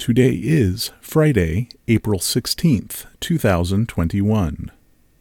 Today is Friday, April 16th, 2021.